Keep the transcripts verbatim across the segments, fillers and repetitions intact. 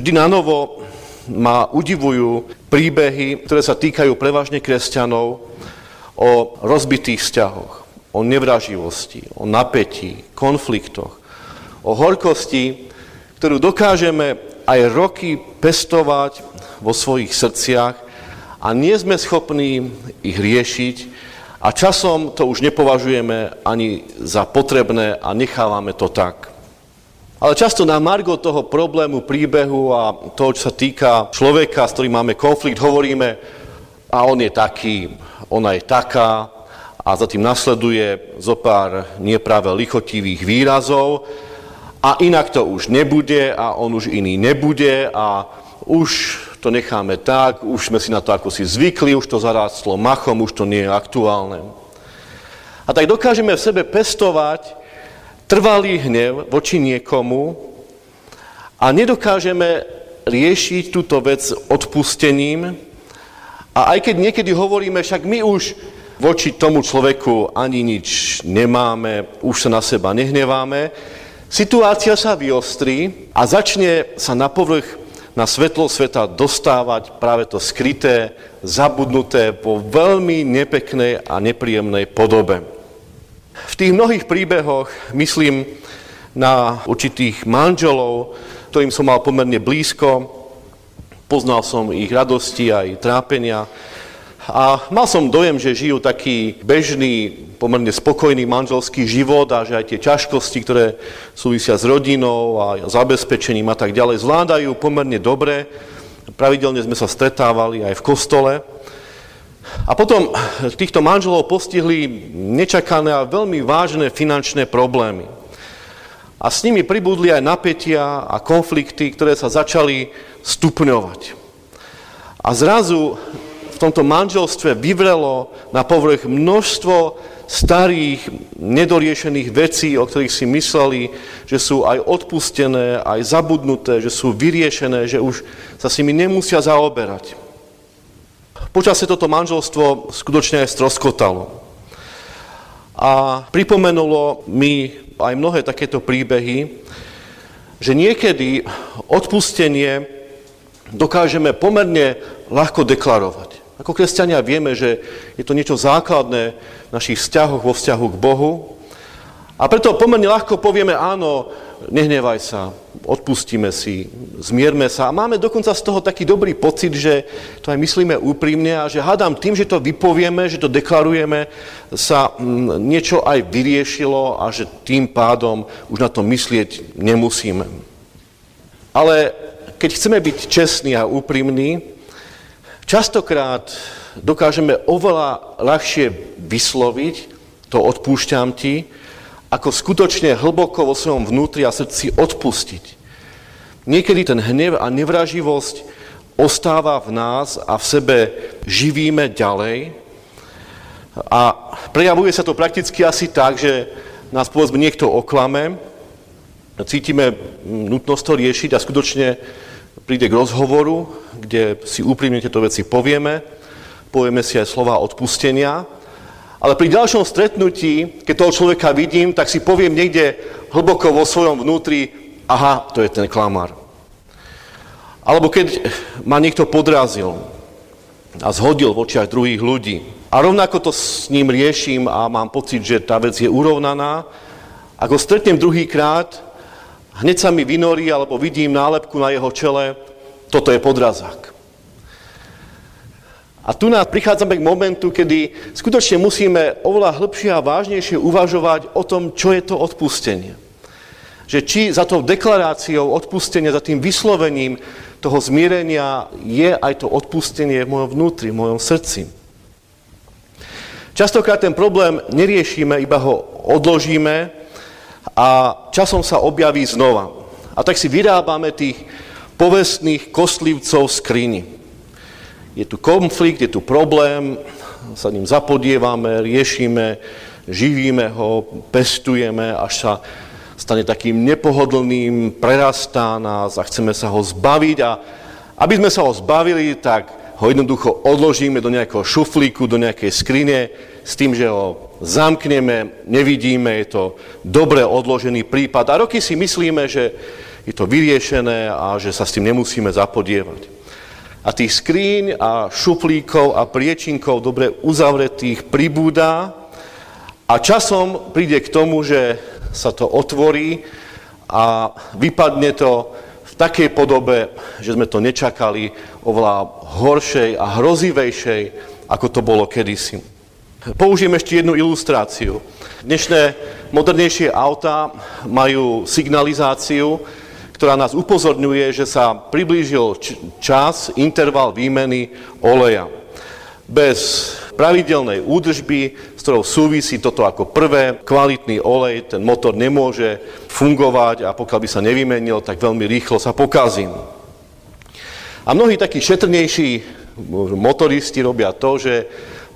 Vždy na novo ma udivujú príbehy, ktoré sa týkajú prevažne kresťanov o rozbitých vzťahoch, o nevraživosti, o napätí, konfliktoch, o horkosti, ktorú dokážeme aj roky pestovať vo svojich srdciach a nie sme schopní ich riešiť a časom to už nepovažujeme ani za potrebné a nechávame to tak. Ale často na margo toho problému, príbehu a toho, čo sa týka človeka, s ktorým máme konflikt, hovoríme a on je taký, ona je taká a za tým nasleduje zo pár nepráve lichotivých výrazov a inak to už nebude a on už iný nebude a už to necháme tak, už sme si na to ako si zvykli, už to zarástlo machom, už to nie je aktuálne. A tak dokážeme v sebe pestovať trvalý hnev voči niekomu a nedokážeme riešiť túto vec odpustením. A aj keď niekedy hovoríme, však my už voči tomu človeku ani nič nemáme, už sa na seba nehneváme, situácia sa vyostrí a začne sa na povrch, na svetlo sveta dostávať práve to skryté, zabudnuté po veľmi nepeknej a nepríjemnej podobe. V tých mnohých príbehoch myslím na určitých manželov, ktorým som mal pomerne blízko. Poznal som ich radosti a ich trápenia. A mal som dojem, že žijú taký bežný, pomerne spokojný manželský život a že aj tie ťažkosti, ktoré súvisia s rodinou a zabezpečením a tak ďalej, zvládajú pomerne dobre. Pravidelne sme sa stretávali aj v kostole. A potom týchto manželov postihli nečakané a veľmi vážne finančné problémy. A s nimi pribudli aj napätia a konflikty, ktoré sa začali stupňovať. A zrazu v tomto manželstve vyvrelo na povrch množstvo starých, nedoriešených vecí, o ktorých si mysleli, že sú aj odpustené, aj zabudnuté, že sú vyriešené, že už sa s nimi nemusia zaoberať. Počasie toto manželstvo skutočne aj stroskotalo. A pripomenulo mi aj mnohé takéto príbehy, že niekedy odpustenie dokážeme pomerne ľahko deklarovať. Ako kresťania vieme, že je to niečo základné v našich vzťahoch, vo vzťahu k Bohu. A preto pomerne ľahko povieme, áno, nehnevaj sa, odpustíme si, zmierme sa. A máme dokonca z toho taký dobrý pocit, že to aj myslíme úprimne a že hádam tým, že to vypovieme, že to deklarujeme, sa niečo aj vyriešilo a že tým pádom už na to myslieť nemusíme. Ale keď chceme byť čestní a úprimní, častokrát dokážeme oveľa ľahšie vysloviť, to odpúšťam ti, ako skutočne hlboko vo svojom vnútri a srdci odpustiť. Niekedy ten hnev a nevraživosť ostáva v nás a v sebe živíme ďalej a prejavuje sa to prakticky asi tak, že nás povedzme niekto oklame, cítime nutnosť to riešiť a skutočne príde k rozhovoru, kde si úprimne tieto veci povieme, povieme si aj slova odpustenia. Ale pri ďalšom stretnutí, keď toho človeka vidím, tak si poviem niekde hlboko vo svojom vnútri, aha, to je ten klamár. Alebo keď ma niekto podrazil a zhodil v očiach druhých ľudí a rovnako to s ním riešim a mám pocit, že tá vec je urovnaná, ako stretnem druhýkrát, hneď sa mi vynorí alebo vidím nálepku na jeho čele, toto je podrazák. A tu nás prichádzame k momentu, kedy skutočne musíme oveľa hĺbšie a vážnejšie uvažovať o tom, čo je to odpustenie. Že či za tou deklaráciou odpustenia, za tým vyslovením toho zmierenia je aj to odpustenie v mojom vnútri, v mojom srdci. Častokrát ten problém neriešime, iba ho odložíme a časom sa objaví znova. A tak si vyrábame tých povestných kostlivcov v skrini. Je tu konflikt, je tu problém, sa ním zapodievame, riešime, živíme ho, pestujeme, až sa stane takým nepohodlným, prerastá nás a chceme sa ho zbaviť. A aby sme sa ho zbavili, tak ho jednoducho odložíme do nejakého šuflíku, do nejakej skrine, s tým, že ho zamkneme, nevidíme, je to dobre odložený prípad. A roky si myslíme, že je to vyriešené a že sa s tým nemusíme zapodievať. A tých skríň a šuplíkov a priečinkov dobre uzavretých pribúda a časom príde k tomu, že sa to otvorí a vypadne to v takej podobe, že sme to nečakali, oveľa horšej a hrozivejšej, ako to bolo kedysi. Použijem ešte jednu ilustráciu. Dnešné modernejšie autá majú signalizáciu, ktorá nás upozorňuje, že sa priblížil čas, interval výmeny oleja. Bez pravidelnej údržby, s ktorou súvisí toto ako prvé, kvalitný olej, ten motor nemôže fungovať a pokiaľ by sa nevymenil, tak veľmi rýchlo sa pokazí. A mnohí takí šetrnejší motoristi robia to, že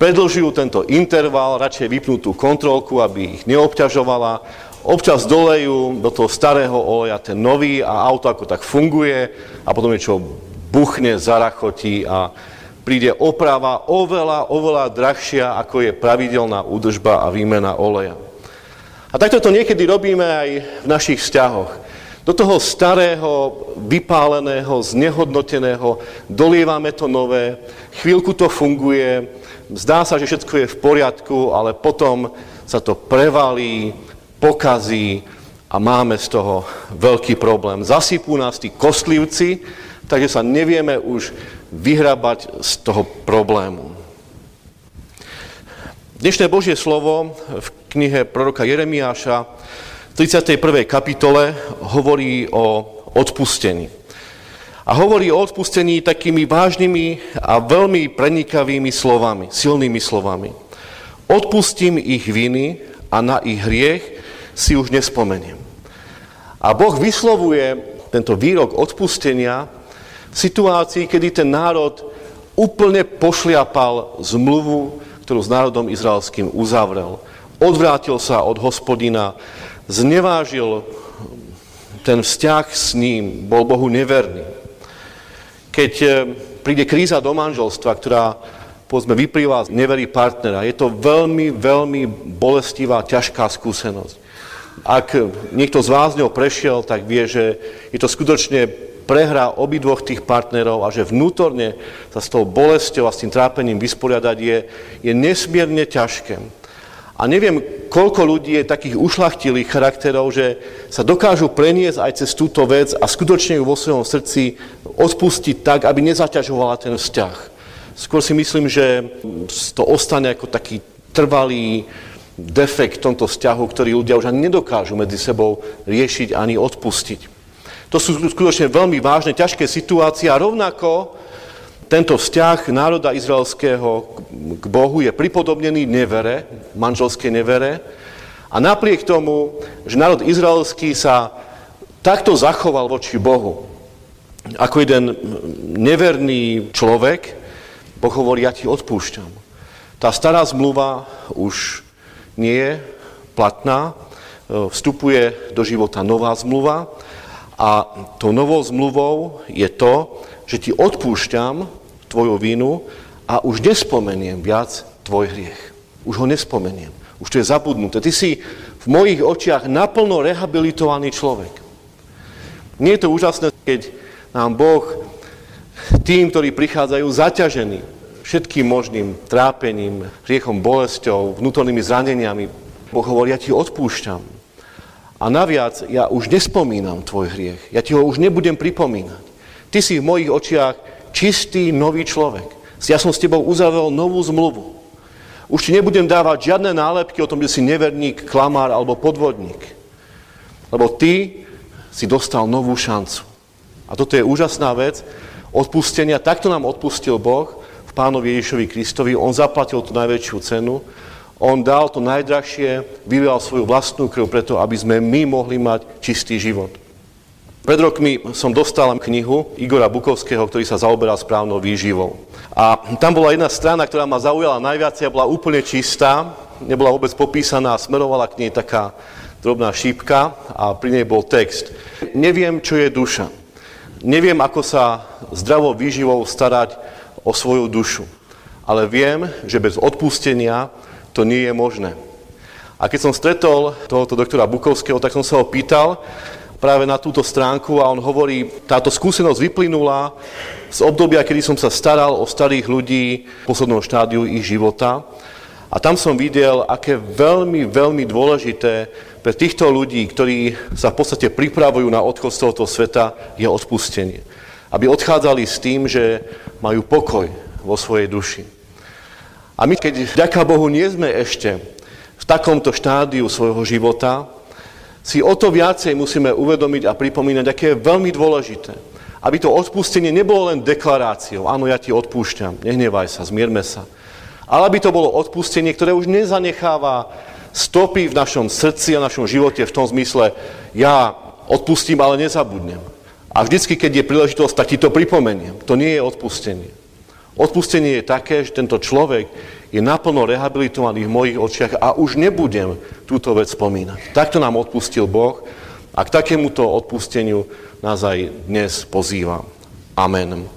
predĺžujú tento interval, radšej vypnú tú kontrolku, aby ich neobťažovala. Občas dolejú do toho starého oleja ten nový a auto ako tak funguje a potom niečo buchne, zarachotí a príde oprava oveľa, oveľa drahšia, ako je pravidelná údržba a výmena oleja. A takto to niekedy robíme aj v našich vzťahoch. Do toho starého, vypáleného, znehodnoteného dolievame to nové, chvíľku to funguje, zdá sa, že všetko je v poriadku, ale potom sa to prevalí, pokazí a máme z toho veľký problém. Zasypú nás tí kostlivci, takže sa nevieme už vyhrabať z toho problému. Dnešné Božie slovo v knihe proroka Jeremiáša v tridsiatej prvej kapitole hovorí o odpustení. A hovorí o odpustení takými vážnymi a veľmi prenikavými slovami, silnými slovami. Odpustím ich viny a na ich hriech si už nespomeniem. A Boh vyslovuje tento výrok odpustenia v situácii, kedy ten národ úplne pošliapal zmluvu, ktorú s národom izraelským uzavrel. Odvrátil sa od Hospodina, znevážil ten vzťah s ním, bol Bohu neverný. Keď príde kríza do manželstva, ktorá povedzme vyplýva z neverí partnera, je to veľmi, veľmi bolestivá, ťažká skúsenosť. Ak niekto z vás ňou prešiel, tak vie, že je to skutočne prehra obidvoch tých partnerov a že vnútorne sa s tou bolesťou a s tým trápením vysporiadať je, je nesmierne ťažké. A neviem, koľko ľudí je takých ušľachtilých charakterov, že sa dokážu preniesť aj cez túto vec a skutočne ju vo svojom srdci odpustiť tak, aby nezaťažovala ten vzťah. Skôr si myslím, že to ostane ako taký trvalý defekt v tomto vzťahu, ktorý ľudia už ani nedokážu medzi sebou riešiť ani odpustiť. To sú skutočne veľmi vážne, ťažké situácie a rovnako tento vzťah národa izraelského k Bohu je pripodobnený nevere, manželskej nevere a napriek tomu, že národ izraelský sa takto zachoval voči Bohu, ako jeden neverný človek, Boh hovorí, ja ti odpúšťam. Tá stará zmluva už nie je platná, vstupuje do života nová zmluva a tou novou zmluvou je to, že ti odpúšťam tvoju vinu a už nespomeniem viac tvoj hriech. Už ho nespomeniem. Už to je zabudnuté. Ty si v mojich očiach naplno rehabilitovaný človek. Nie je to úžasné, keď nám Boh tým, ktorí prichádzajú zaťažení všetkým možným trápením, hriechom, bolesťou, vnútornými zraneniami. Boh hovorí, ja ti odpúšťam. A naviac, ja už nespomínam tvoj hriech. Ja ti ho už nebudem pripomínať. Ty si v mojich očiach čistý, nový človek. Ja som s tebou uzavrel novú zmluvu. Už ti nebudem dávať žiadne nálepky o tom, že si neverník, klamár alebo podvodník. Lebo ty si dostal novú šancu. A toto je úžasná vec odpustenia. Takto nám odpustil Boh, v Pánovi Ježišovi Kristovi, on zaplatil tú najväčšiu cenu, on dal to najdrahšie, vylial svoju vlastnú krv preto, aby sme my mohli mať čistý život. Pred rokmi som dostal knihu Igora Bukovského, ktorý sa zaoberá správnou výživou. A tam bola jedna strana, ktorá ma zaujala najviac, a bola úplne čistá, nebola vôbec popísaná, smerovala k nej taká drobná šípka a pri nej bol text. Neviem, čo je duša. Neviem, ako sa zdravou výživou starať o svoju dušu. Ale viem, že bez odpustenia to nie je možné. A keď som stretol tohoto doktora Bukovského, tak som sa ho pýtal, práve na túto stránku a on hovorí, táto skúsenosť vyplynula z obdobia, kedy som sa staral o starých ľudí v poslednom štádiu ich života. A tam som videl, aké veľmi, veľmi dôležité pre týchto ľudí, ktorí sa v podstate pripravujú na odchod z tohto sveta, je odpustenie. Aby odchádzali s tým, že majú pokoj vo svojej duši. A my, keď vďaka Bohu nie sme ešte v takomto štádiu svojho života, si o to viacej musíme uvedomiť a pripomínať, aké je veľmi dôležité. Aby to odpustenie nebolo len deklaráciou. Áno, ja ti odpúšťam, nehnevaj sa, zmierme sa. Ale aby to bolo odpustenie, ktoré už nezanecháva stopy v našom srdci a našom živote v tom zmysle, ja odpustím, ale nezabudnem. A vždycky, keď je príležitosť, tak ti to pripomeniem. To nie je odpustenie. Odpustenie je také, že tento človek je naplno rehabilitovaný v mojich očiach a už nebudem túto vec spomínať. Takto nám odpustil Boh a k takémuto odpusteniu nás aj dnes pozýva. Amen.